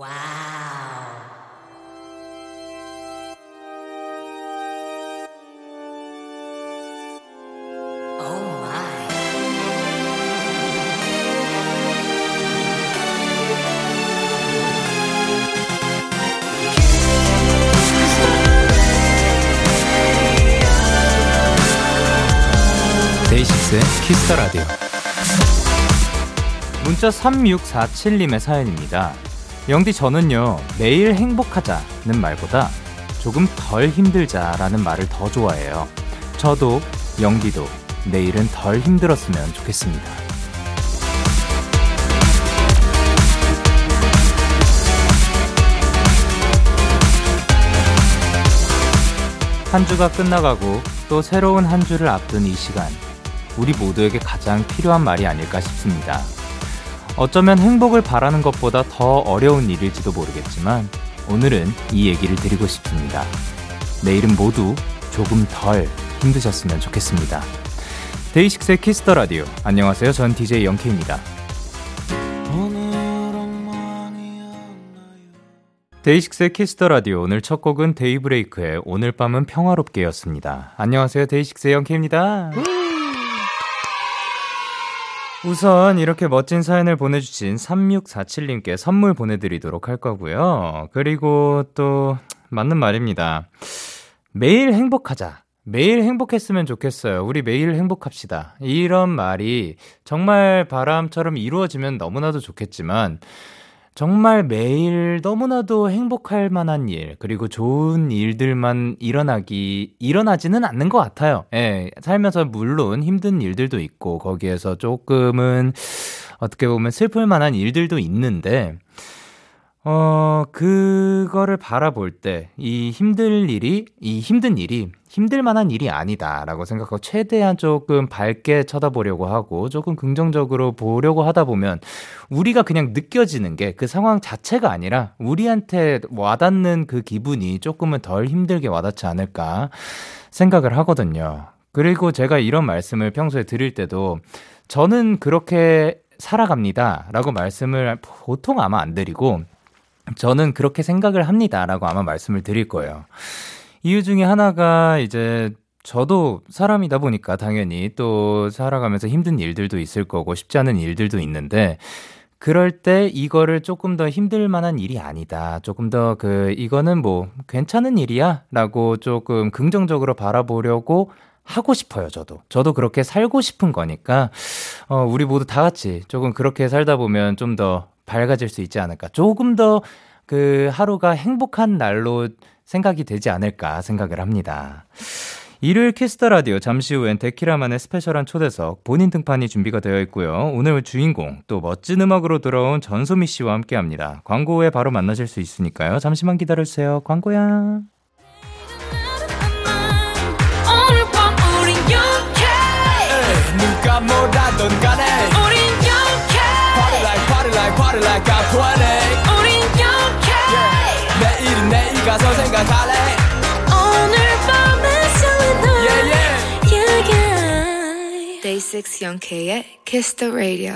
와우. 데이식스의 키스 더 라디오. 문자 3647님의 사연입니다. 영디, 저는요, 매일 행복하자는 말보다 조금 덜 힘들자라는 말을 더 좋아해요. 저도 영디도 내일은 덜 힘들었으면 좋겠습니다. 한 주가 끝나가고 또 새로운 한 주를 앞둔 이 시간, 우리 모두에게 가장 필요한 말이 아닐까 싶습니다. 어쩌면 행복을 바라는 것보다 더 어려운 일일지도 모르겠지만 오늘은 이 얘기를 드리고 싶습니다. 내일은 모두 조금 덜 힘드셨으면 좋겠습니다. 데이식스의 키스 더 라디오. 안녕하세요. 전 DJ Young K입니다. 데이식스의 키스 더 라디오. 오늘 첫 곡은 데이브레이크의 오늘 밤은 평화롭게였습니다. 안녕하세요. 데이식스의 Young K입니다. 우선 이렇게 멋진 사연을 보내주신 3647님께 선물 보내드리도록 할 거고요. 그리고 또 맞는 말입니다. 매일 행복하자. 매일 행복했으면 좋겠어요. 우리 매일 행복합시다. 이런 말이 정말 바람처럼 이루어지면 너무나도 좋겠지만 정말 매일 너무나도 행복할 만한 일, 그리고 좋은 일들만 일어나지는 않는 것 같아요. 예, 살면서 물론 힘든 일들도 있고 거기에서 조금은 어떻게 보면 슬플 만한 일들도 있는데 그거를 바라볼 때 이 힘든 일이 힘들 만한 일이 아니다라고 생각하고 최대한 조금 밝게 쳐다보려고 하고 조금 긍정적으로 보려고 하다 보면 우리가 그냥 느껴지는 게 그 상황 자체가 아니라 우리한테 와닿는 그 기분이 조금은 덜 힘들게 와닿지 않을까 생각을 하거든요. 그리고 제가 이런 말씀을 평소에 드릴 때도 저는 그렇게 살아갑니다라고 말씀을 보통 아마 안 드리고 저는 그렇게 생각을 합니다라고 아마 말씀을 드릴 거예요. 이유 중에 하나가 이제 저도 사람이다 보니까 당연히 또 살아가면서 힘든 일들도 있을 거고 쉽지 않은 일들도 있는데 그럴 때 이거를 조금 더 힘들 만한 일이 아니다. 조금 더 이거는 뭐 괜찮은 일이야 라고 조금 긍정적으로 바라보려고 하고 싶어요. 저도 그렇게 살고 싶은 거니까 우리 모두 다 같이 조금 그렇게 살다 보면 좀 더 밝아질 수 있지 않을까. 조금 더 하루가 행복한 날로 생각이 되지 않을까 생각을 합니다. 일요일 키스 더 라디오. 잠시 후엔 데키라만의 스페셜한 초대석 본인 등판이 준비가 되어 있고요. 오늘 주인공 또 멋진 음악으로 돌아온 전소미 씨와 함께합니다. 광고 후에 바로 만나실 수 있으니까요. 잠시만 기다려주세요. 광고야. 누가 뭐라던 간에 우린 Young K. Party like party like party like I'm 20. 우린 Young K. Yeah. 내일은 내일 가서 생각할래. 오늘 밤에 설레는 yeah, yeah. yeah, yeah. Day Six Young K의 Kiss the Radio.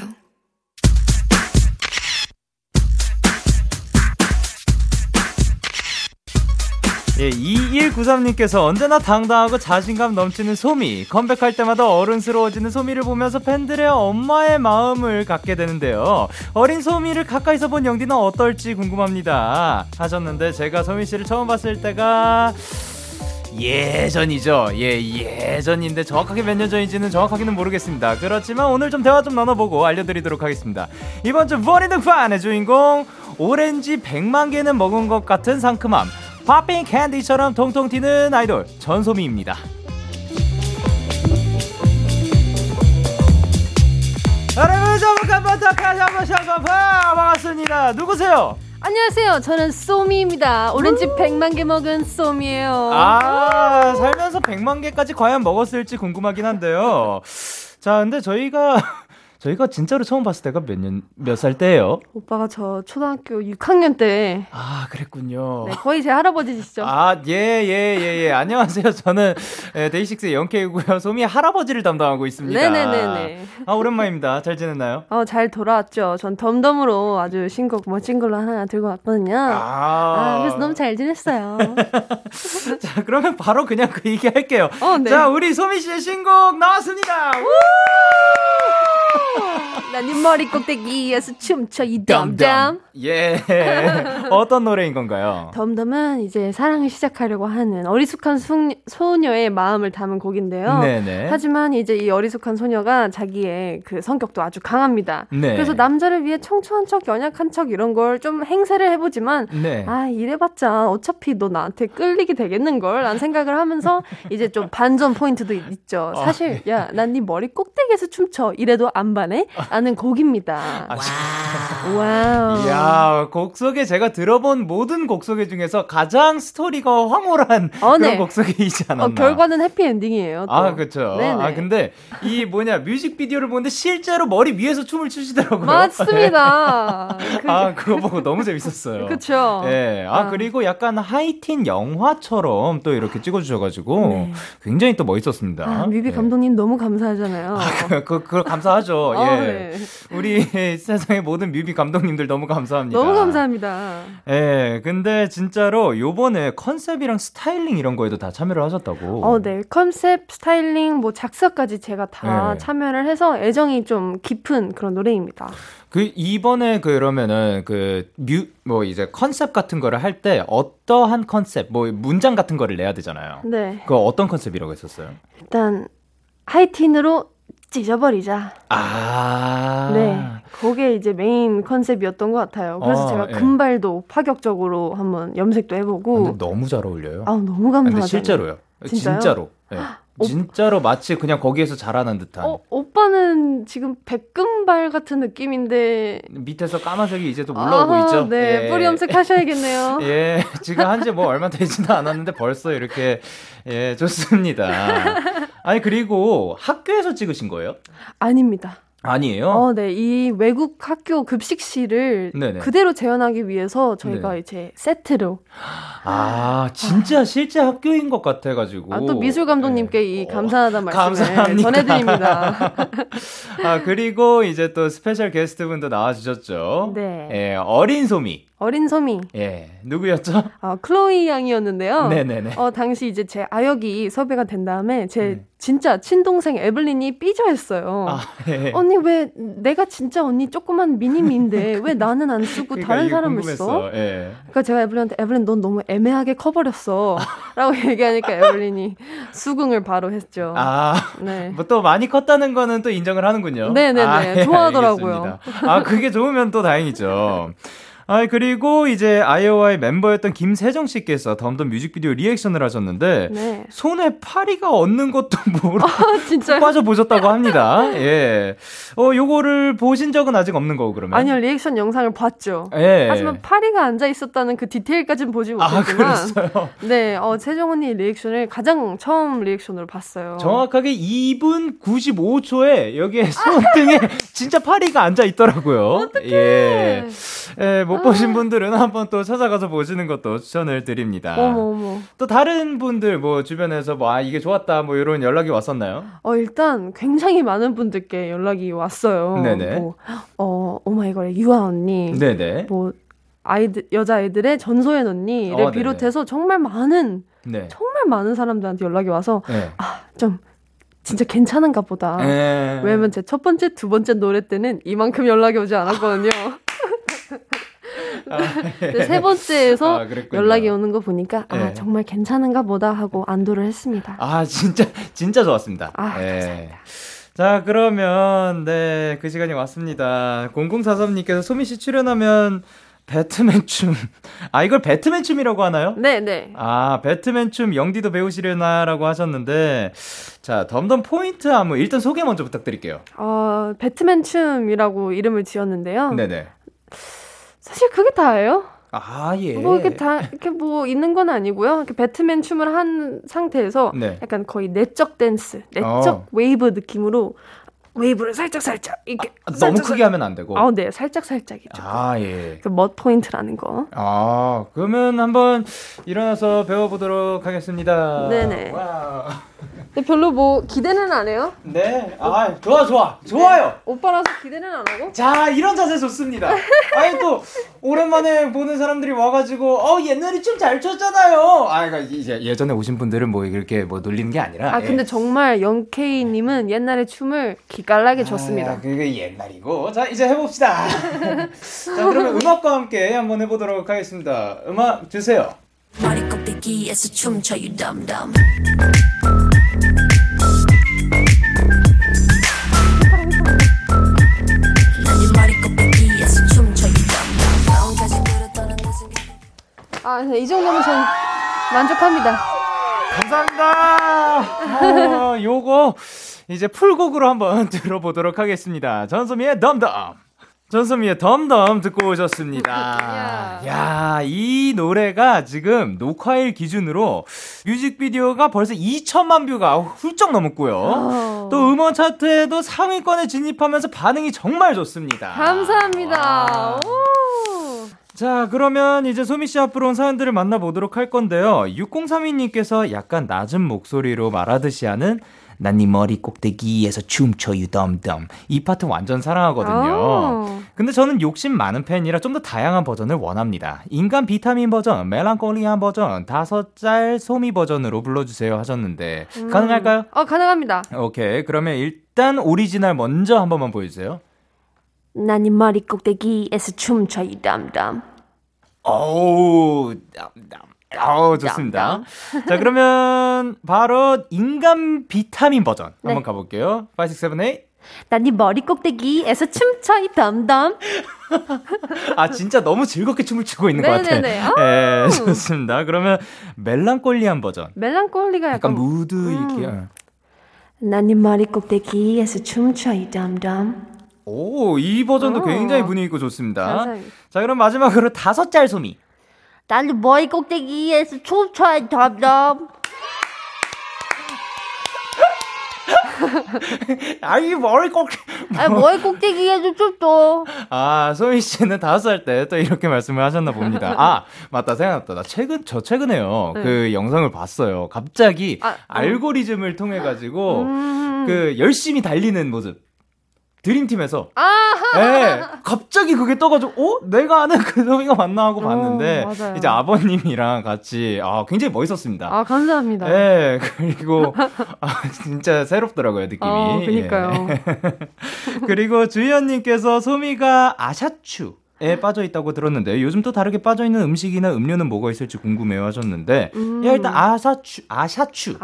예, 2193님께서 언제나 당당하고 자신감 넘치는 소미, 컴백할 때마다 어른스러워지는 소미를 보면서 팬들의 엄마의 마음을 갖게 되는데요. 어린 소미를 가까이서 본 영디는 어떨지 궁금합니다 하셨는데, 제가 소미씨를 처음 봤을 때가 예전이죠. 예, 예전인데 정확하게 몇 년 전인지는 정확하게는 모르겠습니다. 그렇지만 오늘 좀 대화 좀 나눠보고 알려드리도록 하겠습니다. 이번 주 본인 등판의 주인공, 오렌지 100만 개는 먹은 것 같은 상큼함, 팝핑 캔디처럼 통통 튀는 아이돌 전소미입니다. 여러분 다시 한번 반갑습니다. 누구세요? 안녕하세요. 저는 소미입니다. 오렌지 100만 개 먹은 소미예요. 아, 살면서 100만 개까지 과연 먹었을지 궁금하긴 한데요. 자, 근데 저희가 저희가 진짜로 처음 봤을 때가 몇 살 때예요? 오빠가 저 초등학교 6학년 때. 아, 그랬군요. 네, 거의 제 할아버지시죠? 아, 예. 안녕하세요. 저는 데이식스의 영 K이고요. 소미의 할아버지를 담당하고 있습니다. 네네네네. 아, 오랜만입니다. 잘 지냈나요? 잘 돌아왔죠. 전 덤덤으로 아주 신곡 멋진 걸로 하나 들고 왔거든요. 그래서 너무 잘 지냈어요. 자, 그러면 바로 그냥 그 얘기할게요. 네. 자, 우리 소미 씨의 신곡 나왔습니다. 난 네 머리 꼭대기에서 춤춰 이 덤덤. 예. 어떤 노래인 건가요? 덤덤은 이제 사랑을 시작하려고 하는 어리숙한 소녀의 마음을 담은 곡인데요. 네네. 하지만 이제 이 어리숙한 소녀가 자기의 그 성격도 아주 강합니다. 네. 그래서 남자를 위해 청초한 척, 연약한 척 이런 걸 좀 행세를 해보지만 네. 아, 이래봤자 어차피 너 나한테 끌리게 되겠는걸 라는 생각을 하면서 이제 좀 반전 포인트도 있죠. 사실 야, 난 네 머리 꼭대기에서 춤춰 이래도 안 반해? 라는 곡입니다. 와우. 이야, 곡 속에 제가 들어본 모든 곡 속에 중에서 가장 스토리가 황홀한 그런 네. 곡 속이지 않았나. 결과는 해피엔딩이에요. 또. 아, 그렇죠. 아, 근데 이 뮤직비디오를 보는데 실제로 머리 위에서 춤을 추시더라고요. 맞습니다. 네. 아, 그거 보고 너무 재밌었어요. 그렇죠. 네. 아, 그리고 약간 하이틴 영화처럼 또 이렇게 찍어주셔가지고 네. 굉장히 또 멋있었습니다. 아, 뮤비 감독님 네. 너무 감사하잖아요. 아, 그거 감사하죠. 예. 네. 우리 세상의 모든 뮤비 감독님들 너무 감사합니다. 너무 감사합니다. 예, 근데 진짜로 요번에 컨셉이랑 스타일링 이런 거에도 다 참여를 하셨다고. 네. 컨셉, 스타일링, 작사까지 제가 다 네. 참여를 해서 애정이 좀 깊은 그런 노래입니다. 이번에 그러면은 이제 컨셉 같은 거를 할 때 어떠한 컨셉, 문장 같은 거를 내야 되잖아요. 네. 그거 어떤 컨셉이라고 했었어요? 일단 하이틴으로 잊어버리자. 네, 그게 이제 메인 컨셉이었던 것 같아요. 그래서 제가 금발도 파격적으로 한번 염색도 해보고. 근데 너무 잘 어울려요. 아, 너무 감사하죠. 실제로요. 진짜로. 네. 진짜로 마치 그냥 거기에서 자라난 듯한. 오빠는 지금 백금발 같은 느낌인데 밑에서 까만색이 이제 또 올라오고 있죠. 네, 예. 뿌리 염색하셔야겠네요. 예, 지금 한지 얼마 되지도 않았는데 벌써 이렇게 예 좋습니다. 아니, 그리고 학교에서 찍으신 거예요? 아닙니다. 아니에요? 네. 이 외국 학교 급식실을 네네. 그대로 재현하기 위해서 저희가 네. 이제 세트로. 아, 진짜 실제 학교인 것 같아가지고. 또 미술 감독님께 네. 이 감사하다는 말씀을 감사합니다. 전해드립니다. 아, 그리고 이제 또 스페셜 게스트분도 나와주셨죠. 네. 예, 어린 소미. 예, 누구였죠? 클로이 양이었는데요. 네네네. 당시 이제 제 아역이 섭외가 된 다음에 제 진짜 친동생 에블린이 삐져했어요. 언니 왜 내가 진짜 언니 조그만 미니미인데 왜 나는 안 쓰고 다른 사람을 써? 예. 그러니까 제가 에블린한테 에블린 넌 너무 애매하게 커버렸어 라고 얘기하니까 에블린이 수긍을 바로 했죠. 네. 또 많이 컸다는 거는 또 인정을 하는군요. 네네네. 좋아하더라고요. 알겠습니다. 그게 좋으면 또 다행이죠. 그리고 이제 IOI 멤버였던 김세정 씨께서 덤덤 뮤직비디오 리액션을 하셨는데 네. 손에 파리가 얹는 것도 모르고 빠져보셨다고 합니다. 예, 요거를 보신 적은 아직 없는 거고 그러면? 아니요, 리액션 영상을 봤죠. 예. 하지만 파리가 앉아 있었다는 그 디테일까지는 보지 못했지만 네, 세정 언니 리액션을 가장 처음 리액션으로 봤어요. 정확하게 2분 95초에 여기에 손등에 진짜 파리가 앉아 있더라고요. 어떡해. 예, 못 보신 분들은 한번 또 찾아가서 보시는 것도 추천을 드립니다. 어머. 또 다른 분들 주변에서 이게 좋았다 이런 연락이 왔었나요? 일단 굉장히 많은 분들께 연락이 왔어요. 네네. 오마이걸의 유아 언니. 네네. 여자아이들의 전소연 언니를 비롯해서 네네. 정말 많은 사람들한테 연락이 와서 네. 좀 진짜 괜찮은가 보다. 네. 왜냐면 제 첫 번째, 두 번째 노래 때는 이만큼 연락이 오지 않았거든요. 세 번째에서 연락이 오는 거 보니까 정말 괜찮은가 보다 하고 안도를 했습니다. 진짜 좋았습니다. 감사합니다. 자, 그러면 네, 그 시간이 왔습니다. 0043님께서 소미 씨 출연하면 배트맨 춤. 이걸 배트맨 춤이라고 하나요? 네네. 배트맨 춤 영디도 배우시려나라고 하셨는데 자, 덤덤 포인트 안무 일단 소개 먼저 부탁드릴게요. 배트맨 춤이라고 이름을 지었는데요. 네네. 사실 그게 다예요. 예. 이렇게 있는 건 아니고요. 이렇게 배트맨 춤을 한 상태에서 네. 약간 거의 내적 웨이브 느낌으로 웨이브를 살짝살짝 이렇게 아, 살짝, 너무 크게 하면 안 되고. 아, 네, 살짝살짝이죠. 아, 예. 그 멋 포인트라는 거. 아, 그러면 한번 일어나서 배워보도록 하겠습니다. 네네. 와우. 근데 별로 뭐 기대는 안 해요? 네. 아, 좋아요. 네. 오빠라서 기대는 안 하고? 자, 이런 자세 좋습니다. 아니 또 오랜만에 보는 사람들이 와가지고 옛날에 춤 잘 췄잖아요. 아, 그러니까 이제 예전에 오신 분들은 뭐 이렇게 뭐 놀리는 게 아니라. 아, 예. 근데 정말 영 K님은 옛날에 춤을 기깔나게 췄습니다. 아, 그게 옛날이고. 자, 이제 해봅시다. 자, 그러면 음악과 함께 한번 해보도록 하겠습니다. 음악 주세요. 머리 껍데기에서 춤춰 유 담담. 아, 이 정도면 전 만족합니다. 감사합니다. 요거 이제 풀곡으로 한번 들어보도록 하겠습니다. 전소미의 덤덤. 전소미의 덤덤 듣고 오셨습니다. 야, 이 노래가 지금 녹화일 기준으로 뮤직비디오가 벌써 2천만 뷰가 훌쩍 넘었고요. 또 음원 차트에도 상위권에 진입하면서 반응이 정말 좋습니다. 감사합니다. 자, 그러면 이제 소미씨 앞으로 온 사연들을 만나보도록 할 건데요. 6032님께서 약간 낮은 목소리로 말하듯이 하는 난 네 머리 꼭대기에서 춤춰 유덤덤 이 파트 완전 사랑하거든요. 근데 저는 욕심 많은 팬이라 좀 더 다양한 버전을 원합니다. 인간 비타민 버전, 멜랑콜리한 버전, 다섯 짤 소미 버전으로 불러주세요 하셨는데 가능할까요? 가능합니다. 오케이, 그러면 일단 오리지널 먼저 한 번만 보여주세요. 난 네 머리 꼭대기에서 춤춰 이 담담. 오우, 담담. 오, 좋습니다. 자, 그러면 바로 인간 비타민 버전 한번 가볼게요. 5, 6, 7, 8. 난 네 머리 꼭대기에서 춤춰 이 담담. 아, 진짜 너무 즐겁게 춤을 추고 있는 것 같아요. 네, 좋습니다. 그러면 멜랑콜리한 버전. 멜랑콜리가 약간 무드 있게. 난 네 머리 꼭대기에서 춤춰 이 담담. 오, 이 버전도 굉장히 분위기 있고 좋습니다. 감사합니다. 자, 그럼 마지막으로 다섯 짤 소미. 난 머리 꼭대기에서 춤춰야 담담. 아니, 머리 꼭대기에서 춤춰. 아, 소미 씨는 5살 때 또 이렇게 말씀을 하셨나 봅니다. 아, 맞다, 생각났다. 최근에요. 네. 그 영상을 봤어요. 갑자기 알고리즘을 통해가지고 그 열심히 달리는 모습. 드림팀에서 네, 갑자기 그게 떠가지고 내가 아는 그 소미가 맞나 하고 봤는데 이제 아버님이랑 같이 굉장히 멋있었습니다. 아, 감사합니다. 네, 그리고 진짜 새롭더라고요, 느낌이. 그러니까요. 그리고 주희연님께서 소미가 아샤추 에 빠져있다고 들었는데 요즘 또 다르게 빠져있는 음식이나 음료는 뭐가 있을지 궁금해요 하셨는데 일단 아샤추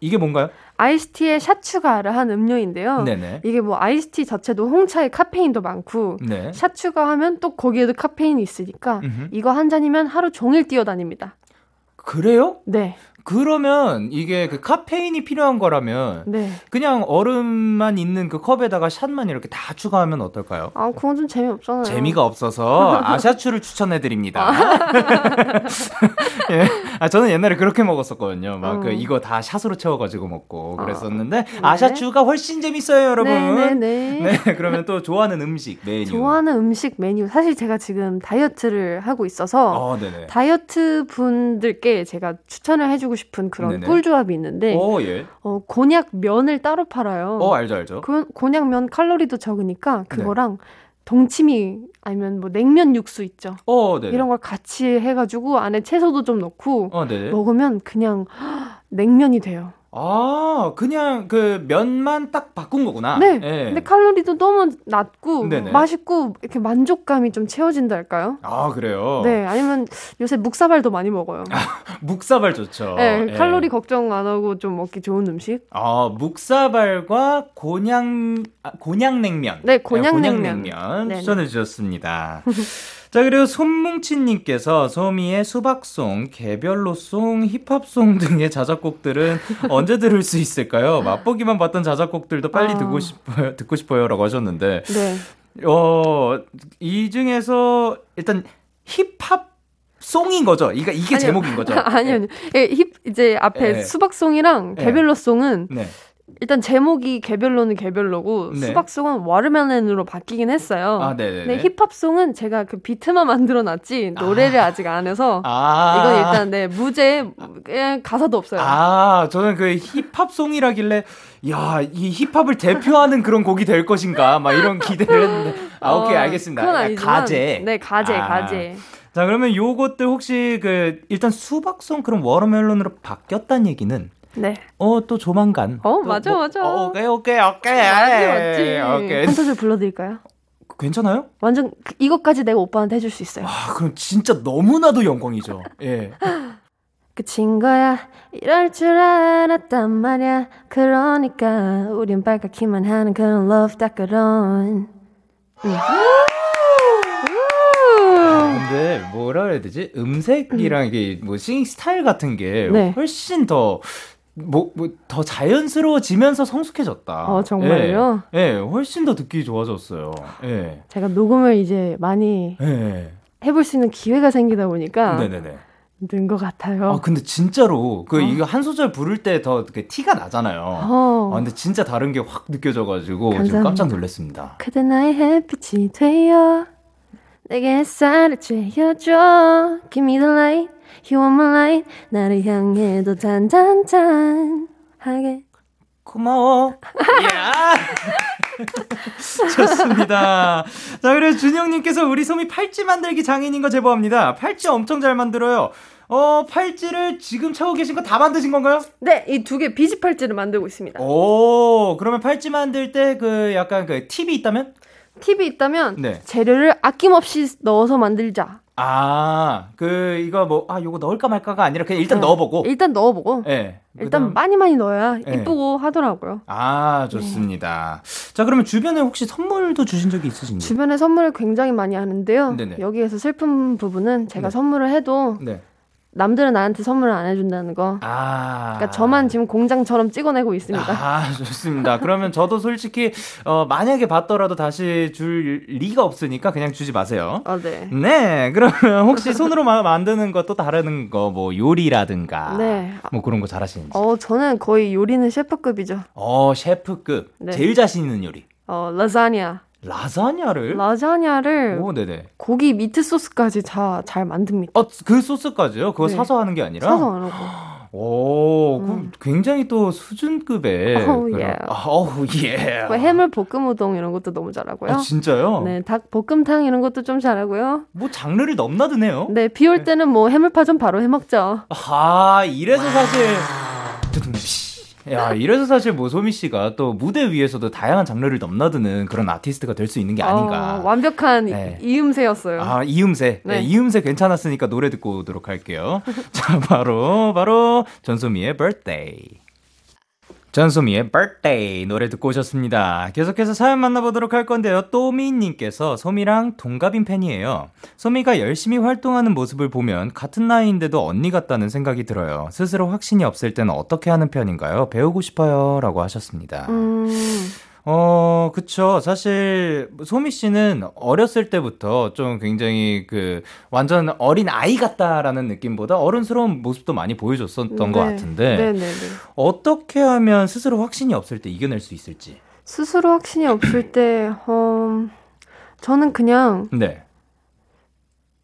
이게 뭔가요? 아이스티에 샷추가를 한 음료인데요. 네네. 이게 뭐 아이스티 자체도 홍차에 카페인도 많고 네. 샷추가 하면 또 거기에도 카페인이 있으니까 이거 한 잔이면 하루 종일 뛰어다닙니다. 그래요? 네. 그러면 이게 그 카페인이 필요한 거라면 그냥 얼음만 있는 그 컵에다가 샷만 이렇게 다 추가하면 어떨까요? 아, 그건 좀 재미없잖아요. 재미가 없어서 아샤추를 추천해드립니다. 예. 아, 저는 옛날에 그렇게 먹었었거든요. 막 그 이거 다 샷으로 채워가지고 먹고 그랬었는데 아샤추가 훨씬 재밌어요, 여러분. 네네네. 네, 그러면 또 좋아하는 음식 메뉴. 사실 제가 지금 다이어트를 하고 있어서 다이어트 분들께 제가 추천을 해주고 싶은 그런 꿀조합이 있는데 곤약 면을 따로 팔아요. 알죠. 그 곤약 면 칼로리도 적으니까 그거랑 동치미 아니면 뭐 냉면 육수 있죠. 이런 걸 같이 해가지고 안에 채소도 좀 넣고 먹으면 그냥 냉면이 돼요. 아, 그냥 그 면만 딱 바꾼 거구나. 네. 예. 근데 칼로리도 너무 낮고 맛있고 이렇게 만족감이 좀 채워진다 할까요? 아, 그래요? 네. 아니면 요새 묵사발도 많이 먹어요. 묵사발 좋죠. 네. 예. 칼로리 걱정 안 하고 좀 먹기 좋은 음식. 아, 묵사발과 곤약냉면. 네, 곤약냉면 추천해 주셨습니다. 자, 그리고 손뭉치님께서 소미의 수박송, 개별로송, 힙합송 등의 자작곡들은 언제 들을 수 있을까요? 맛보기만 봤던 자작곡들도 빨리 듣고 싶어요 라고 하셨는데 이 중에서 일단 힙합송인 거죠? 그러니까 이게 제목인 거죠? 아니요. 이제 앞에 수박송이랑 개별로송은 일단 제목이 개별로는 개별로고 네. 수박송은 워터멜론으로 바뀌긴 했어요. 아, 네네. 힙합송은 제가 그 비트만 만들어놨지 노래를 아직 안 해서 이건 일단 네, 무제 가사도 없어요. 아, 저는 그 힙합송이라길래 야, 이 힙합을 대표하는 그런 곡이 될 것인가 막 이런 기대를 했는데 아, 오케이 알겠습니다. 그건 아니지만, 가제. 네, 가제, 가제. 자, 그러면 요것들 혹시 그 일단 수박송 그런 워터멜론으로 바뀌었다는 얘기는 네. 또 조만간. 맞아, 뭐, 맞아. 오케이. 맞지, 맞지. 한 소절 불러드릴까요? 괜찮아요? 완전 이것까지 내가 오빠한테 해줄 수 있어요. 아, 그럼 진짜 너무나도 영광이죠. 예. 끝인 거야. 이럴 줄 알았단 말야. 그러니까 우린 발각기만 하는 그런 love 따끄러운. 근데 뭐라 그래야 되지? 음색이랑 이게 뭐 싱잉 스타일 같은 게 네. 훨씬 더 더 자연스러워지면서 성숙해졌다. 정말요? 예, 훨씬 더 듣기 좋아졌어요. 예. 제가 녹음을 이제 많이 해볼 수 있는 기회가 생기다 보니까 네네네. 는 것 같아요. 아, 근데 진짜로 그 이거 한 소절 부를 때 더 티가 나잖아요. 아, 근데 진짜 다른 게 확 느껴져가지고 감사합니다. 지금 깜짝 놀랐습니다. 그대 나의 햇빛이 되어. 내게 햇살을 채워줘. Give me the light, you want my light. 나를 향해도 단단단하게 고마워. 좋습니다. 자, 그래서 준영님께서 우리 소미 팔찌 만들기 장인인 거 제보합니다. 팔찌 엄청 잘 만들어요. 팔찌를 지금 차고 계신 거 다 만드신 건가요? 네, 이 두 개 비즈 팔찌를 만들고 있습니다. 오, 그러면 팔찌 만들 때 그 약간 그 팁이 있다면? 팁이 있다면 네. 재료를 아낌없이 넣어서 만들자. 아, 그 이거 뭐 요거 넣을까 말까가 아니라 그냥 일단 네. 넣어보고. 일단 넣어보고. 예. 네. 일단 많이 넣어야 이쁘고 하더라고요. 아, 좋습니다. 네. 자, 그러면 주변에 혹시 선물도 주신 적이 있으신가요? 주변에 선물을 굉장히 많이 하는데요. 네네. 여기에서 슬픈 부분은 제가 선물을 해도 남들은 나한테 선물을 안 해준다는 거. 아. 그러니까 저만 지금 공장처럼 찍어내고 있습니다. 아, 좋습니다. 그러면 저도 솔직히 만약에 받더라도 다시 줄 리가 없으니까 그냥 주지 마세요. 네. 네. 그러면 혹시 손으로 만드는 것도 다른 거 뭐 요리라든가. 네. 뭐 그런 거 잘하시는지. 저는 거의 요리는 셰프급이죠. 셰프급. 네. 제일 자신 있는 요리. 라자냐. 라자냐를 오, 네네. 고기 미트 소스까지 다 잘 만듭니다. 그 소스까지요? 그거 사서 하는 게 아니라? 사서 안 하고. 오, 그럼 굉장히 또 수준급의. 오우, 예. 해물 볶음 우동 이런 것도 너무 잘하고요. 아, 진짜요? 네, 닭 볶음탕 이런 것도 좀 잘하고요. 뭐 장르를 넘나드네요. 네, 비 올 때는 뭐 해물파전 바로 해먹죠. 아, 이래서 사실. 야, 이래서 사실 뭐 소미 씨가 또 무대 위에서도 다양한 장르를 넘나드는 그런 아티스트가 될 수 있는 게 아닌가. 완벽한 이음새였어요. 아, 이음새. 네. 네, 이음새 괜찮았으니까 노래 듣고 오도록 할게요. 자, 바로 전소미의 birthday. 전소미의 birthday 노래 듣고 오셨습니다. 계속해서 사연 만나보도록 할 건데요. 또미님께서 소미랑 동갑인 팬이에요. 소미가 열심히 활동하는 모습을 보면 같은 나이인데도 언니 같다는 생각이 들어요. 스스로 확신이 없을 때는 어떻게 하는 편인가요? 배우고 싶어요. 라고 하셨습니다. 그쵸. 사실, 소미 씨는 어렸을 때부터 좀 굉장히 완전 어린 아이 같다라는 느낌보다 어른스러운 모습도 많이 보여줬었던 것 같은데, 네네네. 어떻게 하면 스스로 확신이 없을 때 이겨낼 수 있을지? 스스로 확신이 없을 때, 저는 그냥,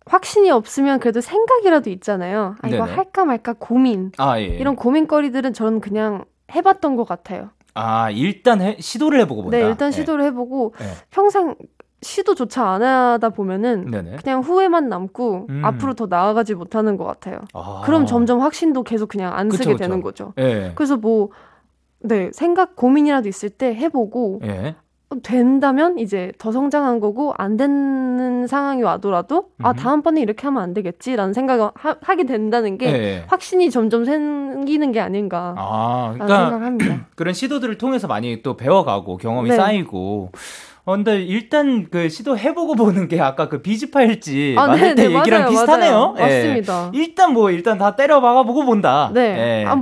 확신이 없으면 그래도 생각이라도 있잖아요. 아, 이거 할까 말까 고민. 아, 예. 이런 고민거리들은 저는 그냥 해봤던 것 같아요. 아, 일단 시도를 해보고 본다. 네, 일단 시도를 해보고 평생 시도조차 안 하다 보면은 그냥 후회만 남고 앞으로 더 나아가지 못하는 것 같아요. 아. 그럼 점점 확신도 계속 그냥 안 쓰게 되는 거죠. 예. 그래서 생각 고민이라도 있을 때 해보고 된다면 이제 더 성장한 거고 안 되는 상황이 와더라도 다음번에 이렇게 하면 안 되겠지라는 생각을 하게 된다는 게 확신이 점점 생기는 게 아닌가 그러니까 생각합니다. 그런 시도들을 통해서 많이 또 배워가고 경험이 쌓이고 근데 일단 그 시도해보고 보는 게 아까 그 비즈 팔찌 만들 때 얘기랑 맞아요, 비슷하네요. 맞아요. 맞습니다. 일단 다 때려 박아보고 본다. 네. 아,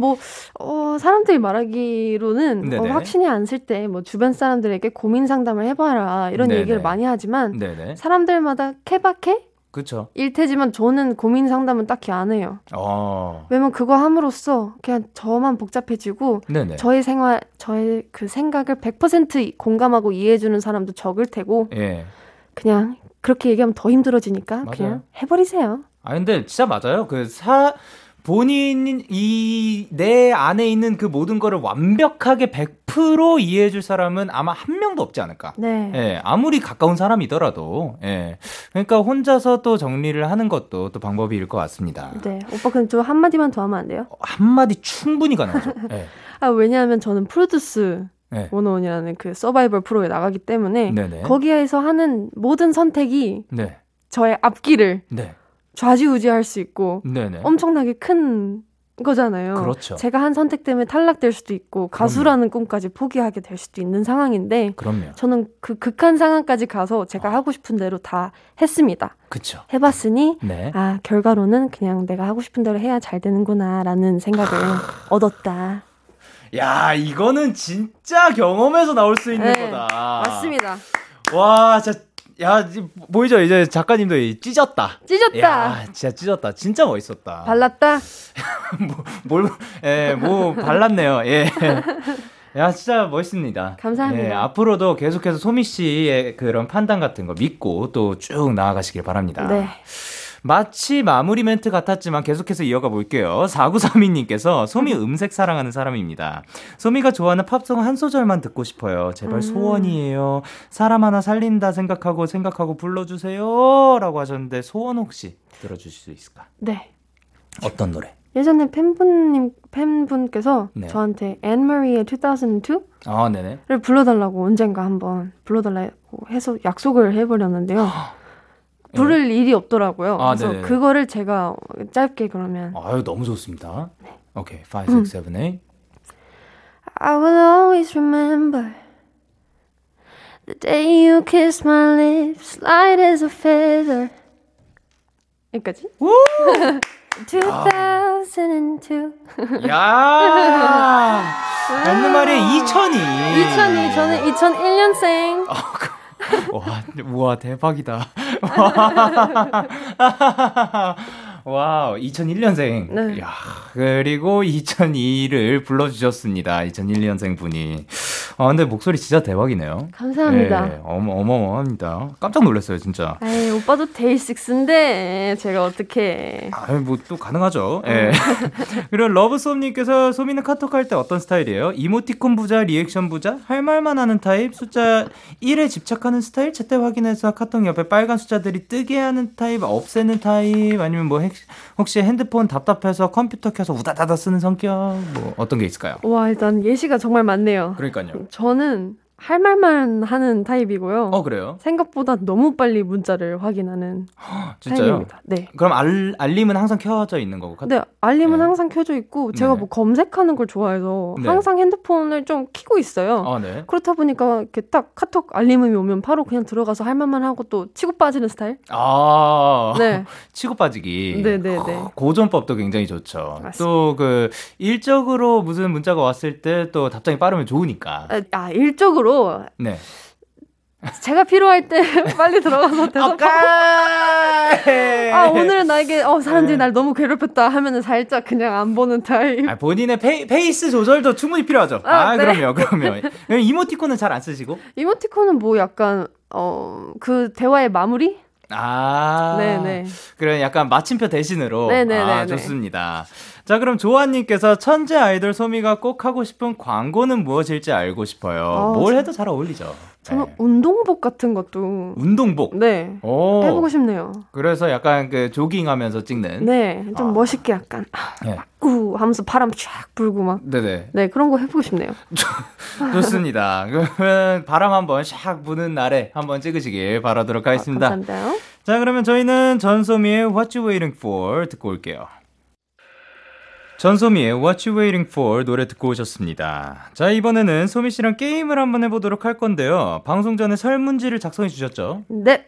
사람들이 말하기로는 확신이 안 쓸 때 뭐 주변 사람들에게 고민 상담을 해봐라 이런 얘기를 많이 하지만 사람들마다 케바케? 그렇죠. 일태지만 저는 고민 상담은 딱히 안 해요. 왜냐면 그거 함으로써 그냥 저만 복잡해지고 네네. 저의 생활, 저의 그 생각을 100% 공감하고 이해해주는 사람도 적을 테고 예. 그냥 그렇게 얘기하면 더 힘들어지니까 맞아요. 그냥 해버리세요. 아 근데 진짜 맞아요. 그 본인이 내 안에 있는 그 모든 거를 완벽하게 100% 이해해줄 사람은 아마 한 명도 없지 않을까. 네. 예, 아무리 가까운 사람이더라도. 예. 그러니까 혼자서 또 정리를 하는 것도 또 방법일 것 같습니다. 네. 오빠 근데 좀 한마디만 더 하면 안 돼요? 한마디 충분히 가능하죠. 예. 아, 왜냐하면 저는 프로듀스. 네. 101이라는 그 서바이벌 프로에 나가기 때문에 네네. 거기에서 하는 모든 선택이 네. 저의 앞길을 네. 좌지우지할 수 있고 네네. 엄청나게 큰 거잖아요. 그렇죠. 제가 한 선택 때문에 탈락될 수도 있고 가수라는 그럼요. 꿈까지 포기하게 될 수도 있는 상황인데 그럼요. 저는 그 극한 상황까지 가서 제가 하고 싶은 대로 다 했습니다. 그쵸. 해봤으니 네. 아 결과로는 그냥 내가 하고 싶은 대로 해야 잘 되는구나 라는 생각을 얻었다. 야, 이거는 진짜 경험에서 나올 수 있는 네, 거다. 맞습니다. 와, 진짜, 야, 보이죠? 이제 작가님도 찢었다. 찢었다. 야, 진짜 찢었다. 진짜 멋있었다. 발랐다? 발랐네요. 예. 야, 진짜 멋있습니다. 감사합니다. 예, 앞으로도 계속해서 소미 씨의 그런 판단 같은 거 믿고 또 쭉 나아가시길 바랍니다. 네. 마치 마무리 멘트 같았지만 계속해서 이어가 볼게요. 4932님께서 소미 음색 사랑하는 사람입니다. 소미가 좋아하는 팝송 한 소절만 듣고 싶어요. 제발 소원이에요. 사람 하나 살린다 생각하고 불러주세요 라고 하셨는데 소원 혹시 들어주실 수 있을까? 네. 어떤 노래? 예전에 팬분께서 네. 저한테 앤머리의 2002를 불러달라고 언젠가 한번 불러달라고 해서 약속을 해버렸는데요. 부를 네. 일이 없더라고요. 아, 그래서 네네. 그거를 제가 짧게 그러면 아유 너무 좋습니다. 네. 오케이. 5, 6, 7, 8 I will always remember The day you kissed my lips Light as a feather 여기까지 2002 야 맞는 말이에요. 2002 저는 2001년생 우와 대박이다. 와우 2001년생 네. 야, 그리고 2002를 불러주셨습니다. 2001년생 분이 아 근데 목소리 진짜 대박이네요. 감사합니다. 네, 어마어마합니다. 깜짝 놀랐어요 진짜. 에이, 오빠도 데이식스인데 제가 어떻게 뭐 또 가능하죠. 네. 그리고 러브솜님께서 소미는 카톡할 때 어떤 스타일이에요? 이모티콘 부자 리액션 부자 할 말만 하는 타입 숫자 1에 집착하는 스타일 채택 확인해서 카톡 옆에 빨간 숫자들이 뜨게 하는 타입 없애는 타입 아니면 뭐 혹시 핸드폰 답답해서 컴퓨터 켜서 우다다다 쓰는 성격 뭐 어떤 게 있을까요? 와 일단 예시가 정말 많네요. 그러니까요. 저는 할 말만 하는 타입이고요. 그래요? 생각보다 너무 빨리 문자를 확인하는 진짜요? 타입입니다. 네. 그럼 알림은 항상 켜져 있는 거고? 네. 알림은 네. 항상 켜져 있고 제가 네. 뭐 검색하는 걸 좋아해서 네. 항상 핸드폰을 좀 켜고 있어요. 네. 그렇다 보니까 이렇게 딱 카톡 알림음이 오면 바로 그냥 들어가서 할 말만 하고 또 치고 빠지는 스타일? 네. 치고 빠지기. 네네네. 고전법도 굉장히 좋죠. 또 그 일적으로 무슨 문자가 왔을 때 또 답장이 빠르면 좋으니까. 일적으로? 네. 제가 필요할 때 빨리 들어가서 대답하고 오늘은 나에게 사람들이 날 너무 괴롭혔다 하면은 살짝 그냥 안 보는 타입. 본인의 페이스 조절도 충분히 필요하죠. 네. 그럼요. 이모티콘은 잘 안 쓰시고? 이모티콘은 뭐 약간 그 대화의 마무리? 네네. 그래 약간 마침표 대신으로. 네네네. 좋습니다. 자 그럼 조아님께서 천재 아이돌 소미가 꼭 하고 싶은 광고는 무엇일지 알고 싶어요. 뭘 해도 잘 어울리죠. 저는 운동복 같은 것도. 운동복? 네. 해보고 싶네요. 그래서 약간 그 조깅하면서 찍는. 네. 좀 멋있게 약간 우 하면서 바람 쫙 불고 막. 네네. 네 그런 거 해보고 싶네요. 좋습니다. 그러면 바람 한번 샥 부는 날에 한번 찍으시길 바라도록 하겠습니다. 감사합니다. 자 그러면 저희는 전소미의 What You Waiting For 듣고 올게요. 전소미의 What You Waiting For 노래 듣고 오셨습니다. 자 이번에는 소미 씨랑 게임을 한번 해보도록 할 건데요. 방송 전에 설문지를 작성해 주셨죠? 네.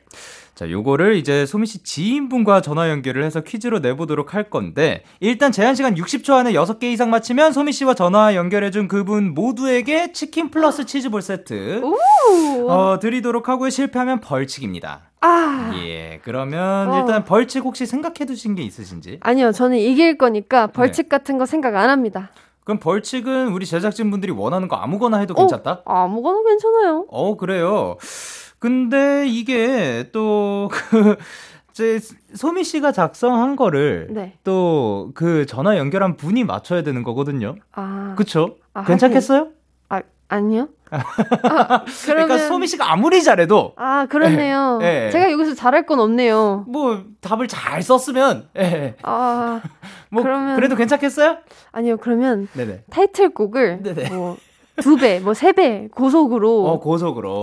자 요거를 이제 소미 씨 지인분과 전화 연결을 해서 퀴즈로 내보도록 할 건데 일단 제한 시간 60초 안에 6개 이상 맞히면 소미 씨와 전화 연결해 준 그분 모두에게 치킨 플러스 치즈볼 세트 드리도록 하고 실패하면 벌칙입니다. 아. 예, 그러면 일단 벌칙 혹시 생각해 두신 게 있으신지? 아니요, 저는 이길 거니까 벌칙 같은 거 생각 안 합니다. 그럼 벌칙은 우리 제작진분들이 원하는 거 아무거나 해도 괜찮다? 아무거나 괜찮아요. 그래요. 근데 이게 또 제 소미 씨가 작성한 거를 또 그 전화 연결한 분이 맞춰야 되는 거거든요. 아. 그쵸? 괜찮겠어요? 아니요. 그러니까 소미 씨가 아무리 잘해도 그렇네요. 예, 예. 제가 여기서 잘할 건 없네요. 뭐 답을 잘 썼으면 뭐 그러면... 그래도 괜찮겠어요? 아니요. 그러면 네네. 타이틀곡을 뭐 2배, 뭐 3배 고속으로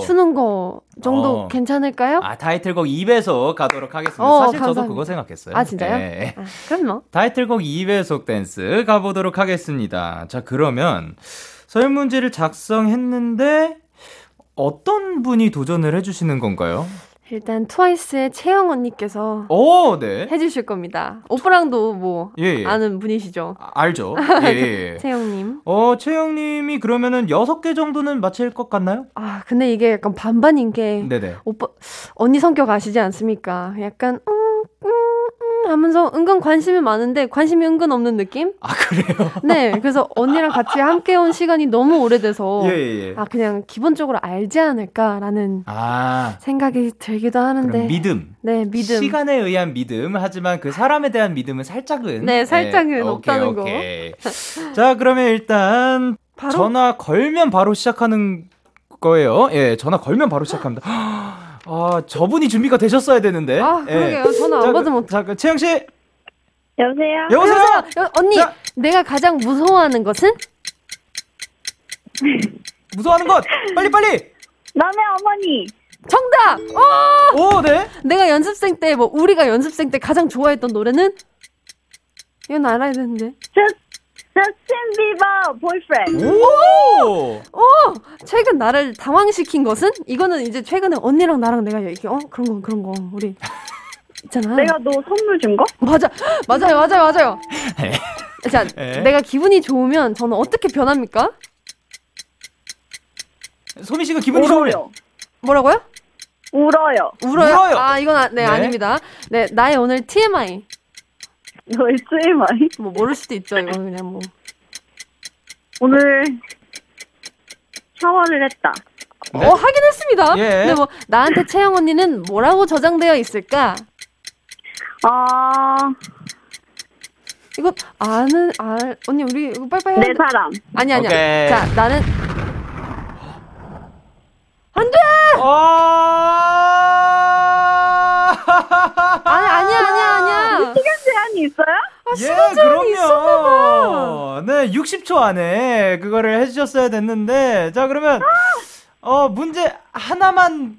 추는 거 정도 괜찮을까요? 아, 타이틀곡 2배속 가도록 하겠습니다. 사실 감사합니다. 저도 그거 생각했어요. 아, 진짜요? 네. 아, 그럼 뭐 타이틀곡 2배속 댄스 가보도록 하겠습니다. 자, 그러면 설문지를 작성했는데 어떤 분이 도전을 해주시는 건가요? 일단 트와이스의 채영 언니께서 네. 해주실 겁니다. 오빠랑도 뭐 아는 분이시죠? 알죠. 예. 채영님. 채영님이 그러면은 6개 정도는 맞힐 것 같나요? 아, 근데 이게 약간 반반인 게 오빠 언니 성격 아시지 않습니까? 약간 하면서 은근 관심이 많은데 관심이 은근 없는 느낌? 아, 그래요? 네, 그래서 언니랑 같이 함께 온 시간이 너무 오래돼서 아, 그냥 기본적으로 알지 않을까라는 생각이 들기도 하는데 믿음. 네, 믿음. 시간에 의한 믿음. 하지만 그 사람에 대한 믿음은 살짝은 없다는 거. 자, 그러면 일단 바로? 전화 걸면 바로 시작하는 거예요. 예, 전화 걸면 바로 시작합니다. 아, 저분이 준비가 되셨어야 되는데. 아, 그러게요. 전화 안 받으면 어떡해. 자, 채영 씨. 여보세요? 여보세요? 언니, 자. 내가 가장 무서워하는 것은? 무서워하는 것! 빨리! 남의 어머니! 정답! 네? 내가 연습생 때, 뭐, 우리가 연습생 때 가장 좋아했던 노래는? 이건 알아야 되는데. Justin Bieber boyfriend. 최근 나를 당황시킨 것은? 이거는 이제 최근에 언니랑 나랑 내가 얘기 그런 거 우리 있잖아. 내가 너 선물 준 거? 맞아요. 자, 내가 기분이 좋으면 저는 어떻게 변합니까? 소미 씨가 기분이 좋으면 뭐라고요? 울어요. 아, 이건 아닙니다. 네, 나의 오늘 TMI. 너의 TMI? 뭐 모를 수도 있죠. 이건 그냥 뭐 오늘 샤워를 했다. 하긴 했습니다. 근데 뭐 나한테 채영 언니는 뭐라고 저장되어 있을까? 이거 언니 우리 이거 빨리빨리 내 사람. 아니야. 자, 나는 안돼. 아니야. 시간제한이 있어요? 아, 시간제한이 있었나봐. 네, 60초 안에 그거를 해주셨어야 됐는데. 자, 그러면 문제 하나만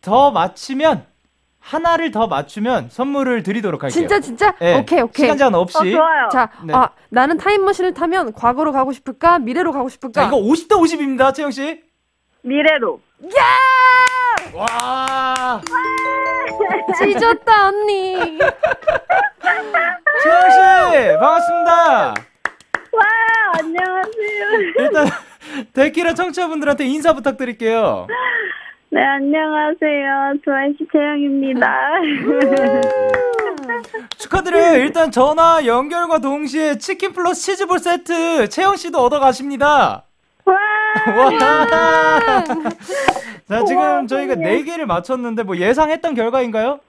더 맞히면 선물을 드리도록 할게요. 진짜? 네, 오케이. 시간 제한 없이. 좋아요. 자, 나는 타임머신을 타면 과거로 가고 싶을까? 미래로 가고 싶을까? 자, 이거 50대 50입니다, 채영 씨. 미래로. 야! 와! 찢었다, 언니. 채영씨, 반갑습니다. 와, 안녕하세요. 일단, 데키라 청취자분들한테 인사 부탁드릴게요. 네, 안녕하세요. 조아씨 채영입니다. 축하드려요. 일단 전화 연결과 동시에 치킨 플러스 치즈볼 세트 채영씨도 얻어가십니다. 와! 자, 지금 저희가 4개를 맞췄는데 뭐 예상했던 결과인가요?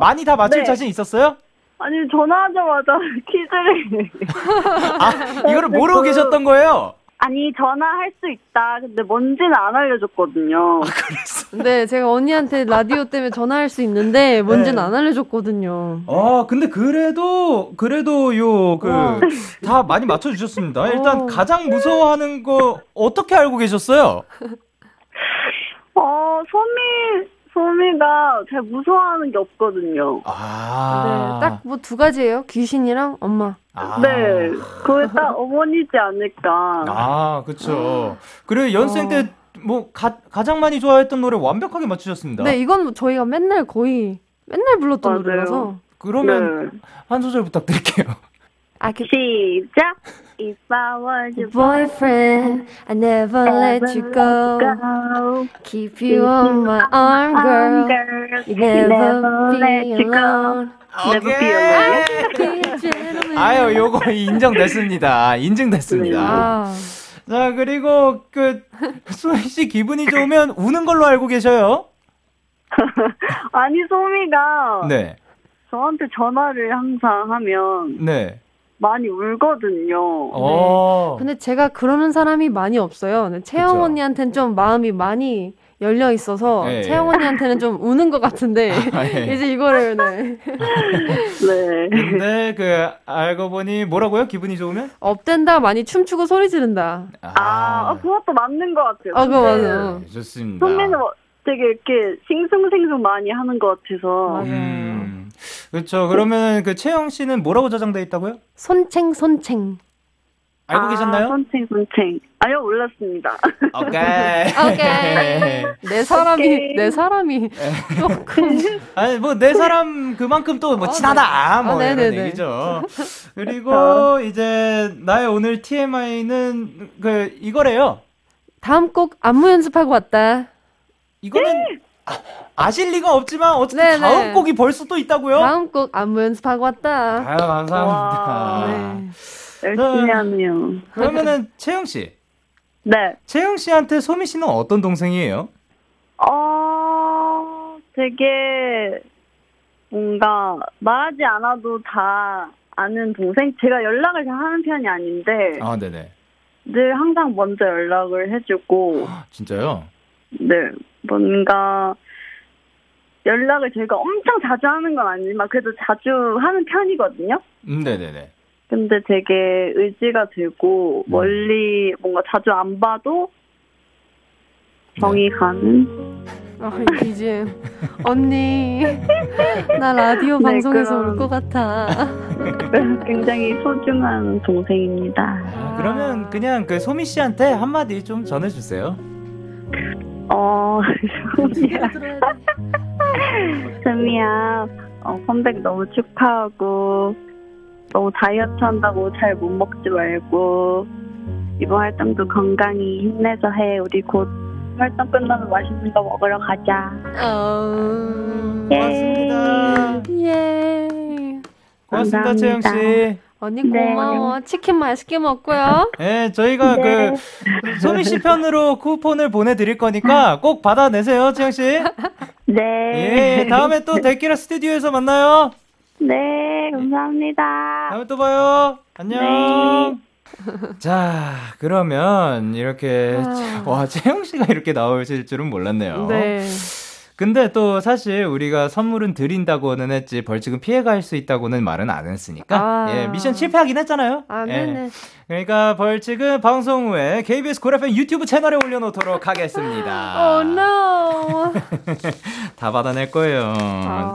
많이 다 맞출 자신 있었어요? 아니, 전화하자마자 퀴즈를 이거를 모르고 계셨던 거예요? 아니, 전화할 수 있다. 근데 뭔지는 안 알려줬거든요. 아, 그랬어요? 네, 제가 언니한테 라디오 때문에 전화할 수 있는데 뭔지는 안 알려줬거든요. 근데 그래도 다 많이 맞춰주셨습니다. 일단 가장 무서워하는 거 어떻게 알고 계셨어요? 소미가 잘 무서워하는 게 없거든요. 네, 딱 뭐 2가지예요. 귀신이랑 엄마. 네, 그게 딱 어머니지 않을까. 그렇죠. 그리고 연습생 때 뭐 가장 많이 좋아했던 노래 완벽하게 맞추셨습니다. 네, 이건 저희가 맨날 불렀던 노래라서. 그러면 한 소절 부탁드릴게요. 시작! If I was your boyfriend, I'd never let you go. Keep you on my arm, girl. You'd never be alone. Okay. 아유, 요거 인정됐습니다. 인증됐습니다. 자, 그리고 소희씨 기분이 좋으면 우는 걸로 알고 계셔요? 아니, 소미가 네. 저한테 전화를 항상 하면 네. 많이 울거든요. 네. 근데 제가 그러는 사람이 많이 없어요. 채영 언니한테는 좀 마음이 많이 열려 있어서 네. 채영 언니한테는 좀 우는 것 같은데 아, 네. 이제 이거를 네. 네. 근데 그 알고 보니 뭐라고요? 기분이 좋으면? 업된다, 많이 춤추고 소리 지른다. 그것도 맞는 것 같아요. 그거 맞아요. 네. 좋습니다. 선배는 되게 이렇게 싱숭생숭 많이 하는 것 같아서. 그렇죠. 그러면 그 채영 씨는 뭐라고 저장돼 있다고요? 손챙. 알고 계셨나요? 손챙. 아니요, 몰랐습니다. 오케이. 내 사람이 조금. 아니 뭐 내 사람 그만큼 또 뭐 친하다 뭐 이런 얘기죠. 그리고 이제 나의 오늘 TMI는 그 이거래요. 다음 곡 안무 연습하고 왔다. 이거는. 아실 리가 없지만 어쨌든 네네. 다음 곡이 벌써 또 있다고요? 다음 곡 안무 연습하고 왔다. 아유, 감사합니다. 네. 열심히 하네요. 그러면은 채영 씨. 네. 채영 씨한테 소미 씨는 어떤 동생이에요? 되게 뭔가 말하지 않아도 다 아는 동생. 제가 연락을 잘 하는 편이 아닌데. 네네. 늘 항상 먼저 연락을 해주고. 진짜요? 네. 뭔가 연락을 저희가 엄청 자주 하는 건 아니지만 그래도 자주 하는 편이거든요. 네네네. 근데 되게 의지가 들고 멀리 뭔가 자주 안 봐도 정이 가는. BGM 언니 나 라디오 방송에서 올 것 같아. 굉장히 소중한 동생입니다. 그러면 그냥 그 소미 씨한테 한마디 좀 전해주세요. 소미야, 컴백 너무 축하하고, 너무 다이어트 한다고 잘 못 먹지 말고, 이번 활동도 건강히 힘내서 해. 우리 곧 활동 끝나면 맛있는 거 먹으러 가자. 고맙습니다. 예. 고맙습니다, 채영씨. 언니 고마워. 네. 치킨 맛있게 먹고요. 네, 저희가 네. 그 소미 씨 편으로 쿠폰을 보내드릴 거니까 꼭 받아내세요, 채영 씨. 네. 예, 다음에 또 데키라 스튜디오에서 만나요. 네, 감사합니다. 다음에 또 봐요. 안녕. 네. 자, 그러면 이렇게 와, 채영 씨가 이렇게 나오실 줄은 몰랐네요. 네. 근데 또 사실 우리가 선물은 드린다고는 했지 벌칙은 피해갈 수 있다고는 말은 안 했으니까 예, 미션 실패하긴 했잖아요. 네네. 그러니까 벌칙은 방송 후에 KBS 콜 FM 유튜브 채널에 올려놓도록 하겠습니다. Oh, no. 다 받아낼 거예요.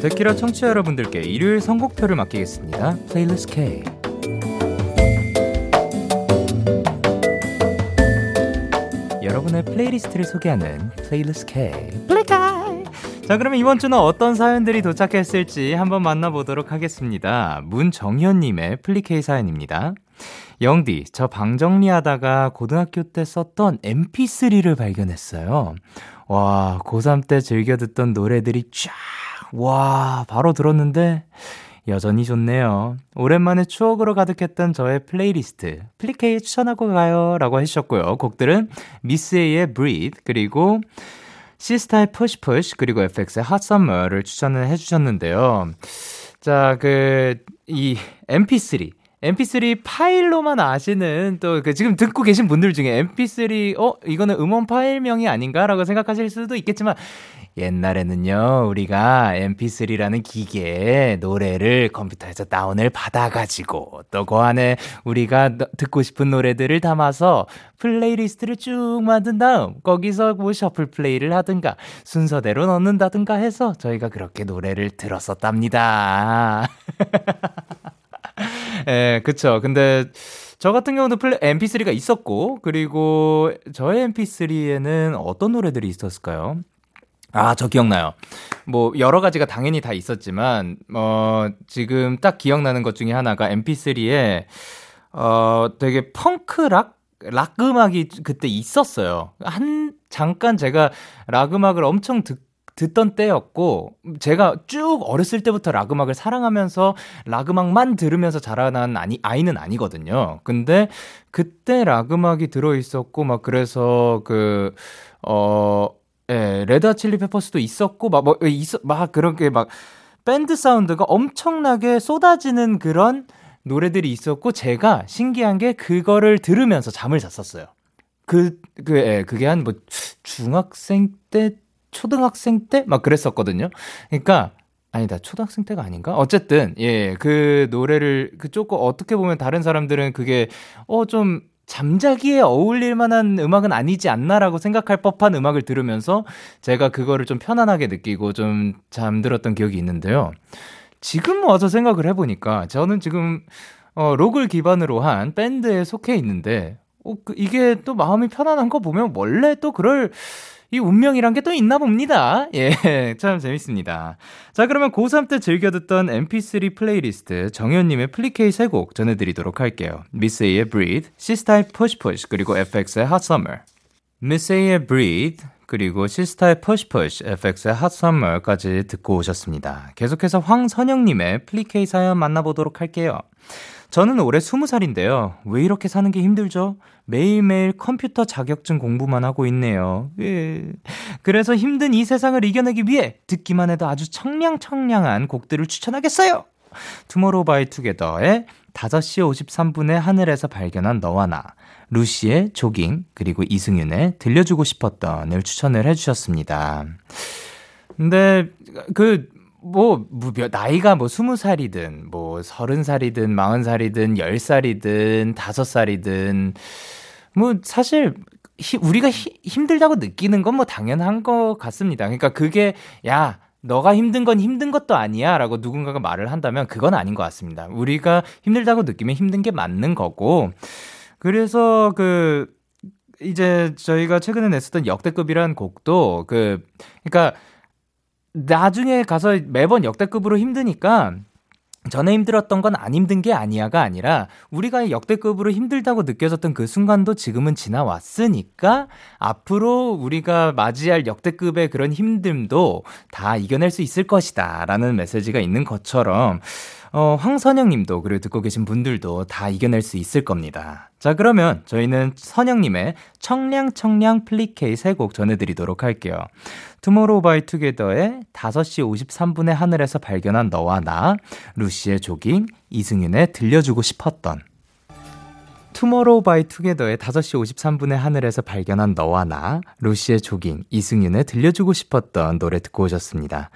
데키라 청취자 여러분들께 일요일 선곡표를 맡기겠습니다. 플레이리스트 K. 여러분의 플레이리스트를 소개하는 플레이리스트 K. 자, 그러면 이번 주는 어떤 사연들이 도착했을지 한번 만나보도록 하겠습니다. 문정현님의 플리케이 사연입니다. 영디, 저 방 정리하다가 고등학교 때 썼던 mp3를 발견했어요. 와, 고3 때 즐겨 듣던 노래들이 쫙, 와, 바로 들었는데 여전히 좋네요. 오랜만에 추억으로 가득했던 저의 플레이리스트 플리케이 추천하고 가요 라고 해주셨고요. 곡들은 미스에이의 Breathe, 그리고 시스타의 Push Push, 그리고 FX의 Hot Summer를 추천을 해주셨는데요. 자, 이 mp3 파일로만 아시는, 또 지금 듣고 계신 분들 중에 mp3 이거는 음원 파일명이 아닌가 라고 생각하실 수도 있겠지만, 옛날에는요, 우리가 mp3라는 기계에 노래를 컴퓨터에서 다운을 받아가지고 또 그 안에 우리가 듣고 싶은 노래들을 담아서 플레이리스트를 쭉 만든 다음 거기서 뭐 셔플 플레이를 하든가 순서대로 넣는다든가 해서 저희가 그렇게 노래를 들었었답니다. 예, 그쵸. 근데 저 같은 경우도 mp3가 있었고, 그리고 저의 mp3에는 어떤 노래들이 있었을까요? 아, 저 기억나요. 뭐 여러 가지가 당연히 다 있었지만 지금 딱 기억나는 것 중에 하나가 mp3에 되게 펑크 락 음악이 그때 있었어요. 잠깐 제가 락 음악을 엄청 듣던 때였고, 제가 쭉 어렸을 때부터 락 음악을 사랑하면서 락 음악만 들으면서 자라난 아이는 아니거든요. 근데 그때 락 음악이 들어있었고 막 그래서 예, 레드핫칠리페퍼스도 있었고 막 그런 게 막 밴드 사운드가 엄청나게 쏟아지는 그런 노래들이 있었고, 제가 신기한 게 그거를 들으면서 잠을 잤었어요. 예, 그게 한 뭐 중학생 때, 초등학생 때 막 그랬었거든요. 그러니까 아니다, 초등학생 때가 아닌가? 어쨌든 예, 그 노래를 조금 어떻게 보면 다른 사람들은 그게 좀 잠자기에 어울릴 만한 음악은 아니지 않나라고 생각할 법한 음악을 들으면서 제가 그거를 좀 편안하게 느끼고 좀 잠들었던 기억이 있는데요. 지금 와서 생각을 해보니까 저는 지금 록을 기반으로 한 밴드에 속해 있는데, 이게 또 마음이 편안한 거 보면 원래 또 그럴 이 운명이란 게 또 있나 봅니다. 예, 참 재밌습니다. 자, 그러면 고3 때 즐겨 듣던 mp3 플레이리스트 정현님의 플리케이 3곡 전해드리도록 할게요. 미스 A의 Breathe, 시스타의 Push Push, 그리고 FX의 Hot Summer. 미스 A의 Breathe, 그리고 시스타의 Push Push, FX의 Hot Summer까지 듣고 오셨습니다. 계속해서 황선영님의 플리케이 사연 만나보도록 할게요. 저는 올해 20살인데요. 왜 이렇게 사는 게 힘들죠? 매일매일 컴퓨터 자격증 공부만 하고 있네요. 예. 그래서 힘든 이 세상을 이겨내기 위해 듣기만 해도 아주 청량청량한 곡들을 추천하겠어요. 투모로우 바이 투게더의 5시 53분에 하늘에서 발견한 너와 나, 루시의 조깅, 그리고 이승윤의 들려주고 싶었던을 추천을 해주셨습니다. 근데 나이가 20살이든, 30살이든, 40살이든, 10살이든, 5살이든, 사실, 우리가 힘들다고 느끼는 건 당연한 것 같습니다. 그러니까 그게, 야, 너가 힘든 건 힘든 것도 아니야 라고 누군가가 말을 한다면 그건 아닌 것 같습니다. 우리가 힘들다고 느끼면 힘든 게 맞는 거고, 그래서 이제 저희가 최근에 냈었던 역대급이라는 곡도, 그러니까, 나중에 가서 매번 역대급으로 힘드니까 전에 힘들었던 건 안 힘든 게 아니야가 아니라 우리가 역대급으로 힘들다고 느껴졌던 그 순간도 지금은 지나왔으니까 앞으로 우리가 맞이할 역대급의 그런 힘듦도 다 이겨낼 수 있을 것이다 라는 메시지가 있는 것처럼 황선영님도 그리고 듣고 계신 분들도 다 이겨낼 수 있을 겁니다. 자, 그러면 저희는 선영님의 청량청량 플리케이 3곡 전해드리도록 할게요. 투모로우 바이 투게더의 5시 53분의 하늘에서 발견한 너와 나, 루시의 조깅, 이승윤의 들려주고 싶었던. 투모로우 바이 투게더의 5시 53분의 하늘에서 발견한 너와 나, 루시의 조깅, 이승윤의 들려주고 싶었던 노래 듣고 오셨습니다.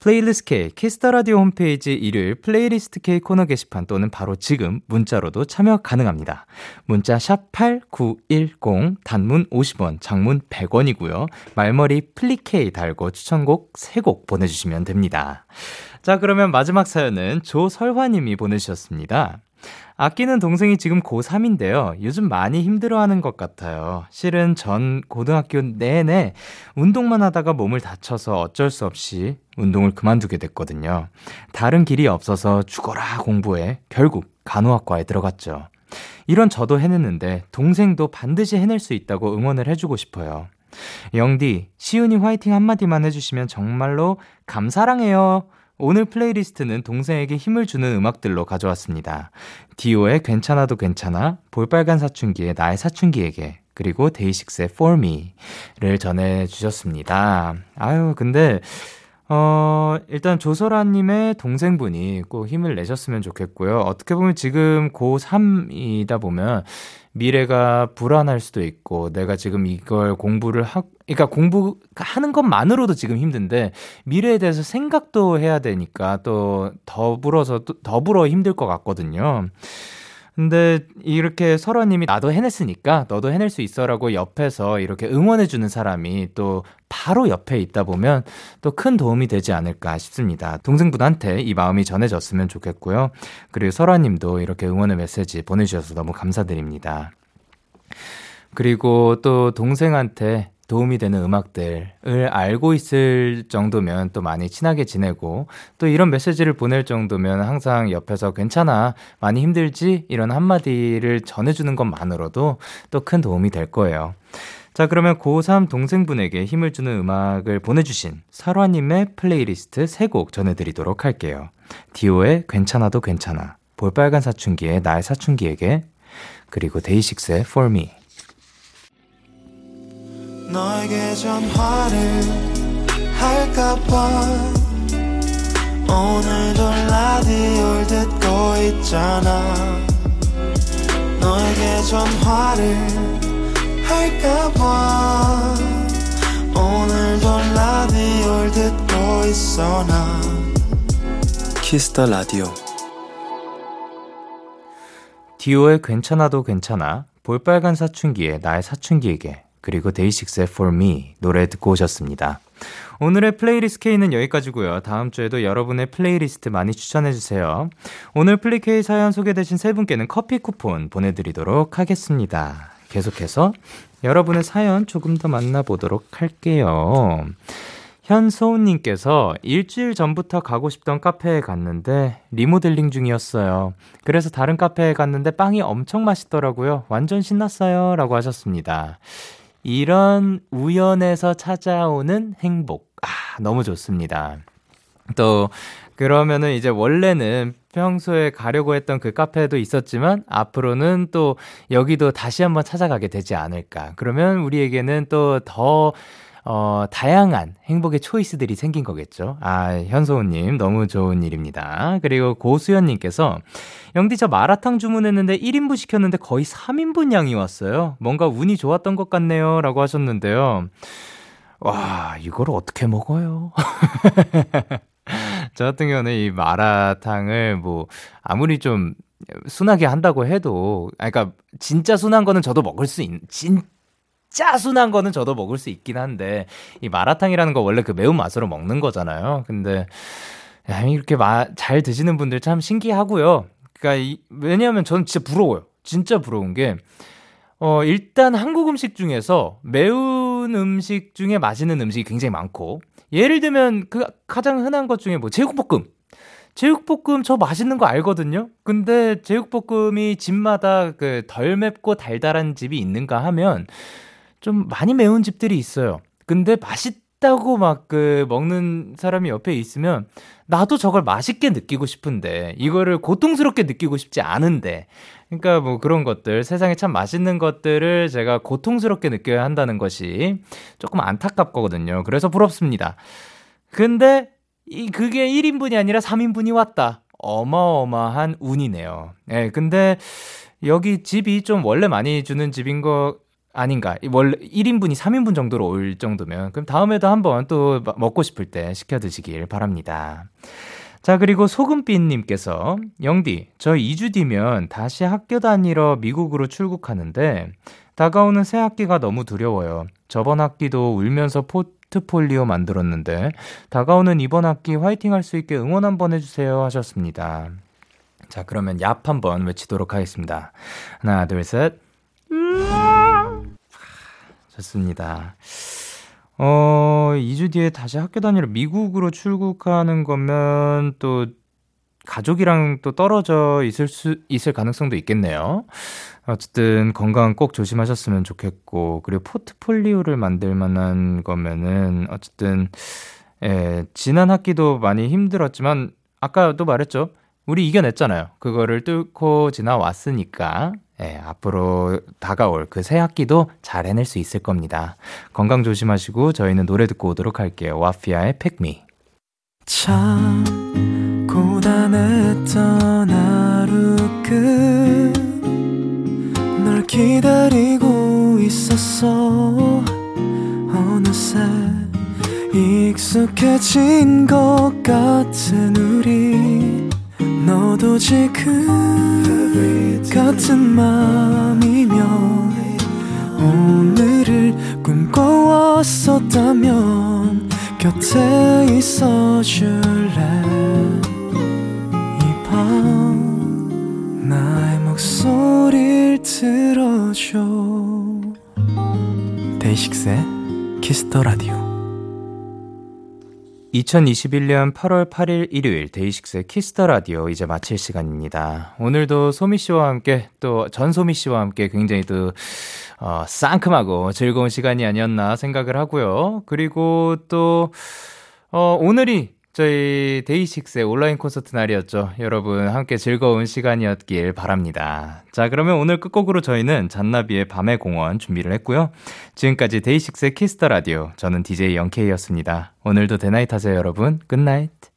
플레이리스트 K, 키스 더 라디오 홈페이지 일요일 플레이리스트 K 코너 게시판 또는 바로 지금 문자로도 참여 가능합니다. 문자 샵8910, 단문 50원, 장문 100원이고요. 말머리 플리케이 달고 추천곡 3곡 보내주시면 됩니다. 자, 그러면 마지막 사연은 조설화님이 보내주셨습니다. 아끼는 동생이 지금 고3인데요. 요즘 많이 힘들어하는 것 같아요. 실은 전 고등학교 내내 운동만 하다가 몸을 다쳐서 어쩔 수 없이 운동을 그만두게 됐거든요. 다른 길이 없어서 죽어라 공부해 결국 간호학과에 들어갔죠. 이런 저도 해냈는데 동생도 반드시 해낼 수 있다고 응원을 해주고 싶어요. 영디, 시윤이 화이팅 한마디만 해주시면 정말로 감사랑해요. 오늘 플레이리스트는 동생에게 힘을 주는 음악들로 가져왔습니다. 디오의 괜찮아도 괜찮아, 볼빨간 사춘기의 나의 사춘기에게, 그리고 데이식스의 For Me를 전해주셨습니다. 아유, 근데 일단 조설아님의 동생분이 꼭 힘을 내셨으면 좋겠고요. 어떻게 보면 지금 고3이다 보면 미래가 불안할 수도 있고, 내가 지금 이걸 그러니까 공부하는 것만으로도 지금 힘든데 미래에 대해서 생각도 해야 되니까 또 더불어 힘들 것 같거든요. 근데 이렇게 설아님이 나도 해냈으니까 너도 해낼 수 있어라고 옆에서 이렇게 응원해주는 사람이 또 바로 옆에 있다 보면 또 큰 도움이 되지 않을까 싶습니다. 동생분한테 이 마음이 전해졌으면 좋겠고요. 그리고 설아님도 이렇게 응원의 메시지 보내주셔서 너무 감사드립니다. 그리고 또 동생한테 도움이 되는 음악들을 알고 있을 정도면 또 많이 친하게 지내고, 또 이런 메시지를 보낼 정도면 항상 옆에서 괜찮아, 많이 힘들지? 이런 한마디를 전해주는 것만으로도 또 큰 도움이 될 거예요. 자, 그러면 고3 동생분에게 힘을 주는 음악을 보내주신 설화님의 플레이리스트 3곡 전해드리도록 할게요. 디오의 괜찮아도 괜찮아, 볼빨간 사춘기의 나의 사춘기에게, 그리고 데이식스의 For Me. 너에게 전화를 할까봐 오늘도 라디오를 듣고 있잖아. 너에게 전화를 할까봐 오늘도 라디오를 듣고 있어. 나 키스 더 라디오. 디오의 괜찮아도 괜찮아, 볼빨간 사춘기의 나의 사춘기에게, 그리고 데이식스의 For Me 노래 듣고 오셨습니다. 오늘의 플레이리스트 K는 여기까지고요. 다음 주에도 여러분의 플레이리스트 많이 추천해주세요. 오늘 플리케이 사연 소개되신 세 분께는 커피 쿠폰 보내드리도록 하겠습니다. 계속해서 여러분의 사연 조금 더 만나보도록 할게요. 현소은님께서 일주일 전부터 가고 싶던 카페에 갔는데 리모델링 중이었어요. 그래서 다른 카페에 갔는데 빵이 엄청 맛있더라고요. 완전 신났어요 라고 하셨습니다. 이런 우연에서 찾아오는 행복, 너무 좋습니다. 또 그러면은 이제 원래는 평소에 가려고 했던 그 카페도 있었지만 앞으로는 또 여기도 다시 한번 찾아가게 되지 않을까. 그러면 우리에게는 또 더 다양한 행복의 초이스들이 생긴 거겠죠. 현소우님 너무 좋은 일입니다. 그리고 고수연님께서 영디, 저 마라탕 주문했는데 1인분 시켰는데 거의 3인분 양이 왔어요. 뭔가 운이 좋았던 것 같네요 라고 하셨는데요. 와, 이걸 어떻게 먹어요? 저 같은 경우는 이 마라탕을 뭐 아무리 좀 순하게 한다고 해도, 그러니까 진짜 순한 거는 저도 먹을 수 있는, 짜순한 거는 저도 먹을 수 있긴 한데, 이 마라탕이라는 거 원래 그 매운맛으로 먹는 거잖아요. 근데 이렇게 잘 드시는 분들 참 신기하고요. 그러니까 왜냐하면 저는 진짜 부러워요. 진짜 부러운 게 일단 한국 음식 중에서 매운 음식 중에 맛있는 음식이 굉장히 많고, 예를 들면 그 가장 흔한 것 중에 뭐 제육볶음 제육볶음 저 맛있는 거 알거든요. 근데 제육볶음이 집마다 그 덜 맵고 달달한 집이 있는가 하면 좀 많이 매운 집들이 있어요. 근데 맛있다고 막 그 먹는 사람이 옆에 있으면 나도 저걸 맛있게 느끼고 싶은데 이거를 고통스럽게 느끼고 싶지 않은데, 그러니까 뭐 그런 것들, 세상에 참 맛있는 것들을 제가 고통스럽게 느껴야 한다는 것이 조금 안타깝거든요. 그래서 부럽습니다. 근데 그게 1인분이 아니라 3인분이 왔다. 어마어마한 운이네요. 예, 근데 여기 집이 좀 원래 많이 주는 집인 거 아닌가? 원래 1인분이 3인분 정도로 올 정도면 그럼 다음에도 한번 또 먹고 싶을 때 시켜 드시길 바랍니다. 자, 그리고 소금빛님께서 영디, 저 2주 뒤면 다시 학교 다니러 미국으로 출국하는데 다가오는 새 학기가 너무 두려워요. 저번 학기도 울면서 포트폴리오 만들었는데 다가오는 이번 학기 화이팅 할 수 있게 응원 한번 해주세요 하셨습니다. 자, 그러면 얍 한번 외치도록 하겠습니다. 하나, 둘, 셋. 좋습니다. 2주 뒤에 다시 학교 다니러 미국으로 출국하는 거면 또 가족이랑 또 떨어져 있을 가능성도 있겠네요. 어쨌든 건강 꼭 조심하셨으면 좋겠고, 그리고 포트폴리오를 만들 만한 거면은 어쨌든, 예, 지난 학기도 많이 힘들었지만 아까도 말했죠. 우리 이겨냈잖아요. 그거를 뚫고 지나왔으니까. 예, 앞으로 다가올 그 새 학기도 잘 해낼 수 있을 겁니다. 건강 조심하시고 저희는 노래 듣고 오도록 할게요. 와피아의 팩미. 참 고단했던 하루 끝 널 기다리고 있었어. 어느새 익숙해진 것 같은 우리, 너도 지금 같은 맘이며 오늘을 꿈꿔왔었다면 곁에 있어줄래. 이 밤 나의 목소리를 들어줘. 데이식스의 키스 더 라디오. 2021년 8월 8일 일요일 데이식스의 키스 더 라디오 이제 마칠 시간입니다. 오늘도 소미 씨와 함께, 또 전소미 씨와 함께 굉장히 또 상큼하고 즐거운 시간이 아니었나 생각을 하고요. 그리고 또 오늘이 저희 데이식스의 온라인 콘서트 날이었죠. 여러분 함께 즐거운 시간이었길 바랍니다. 자, 그러면 오늘 끝곡으로 저희는 잔나비의 밤의 공원 준비를 했고요. 지금까지 데이식스의 키스 더 라디오, 저는 DJ 영케이였습니다. 오늘도 대나잇 하세요 여러분. 굿나잇.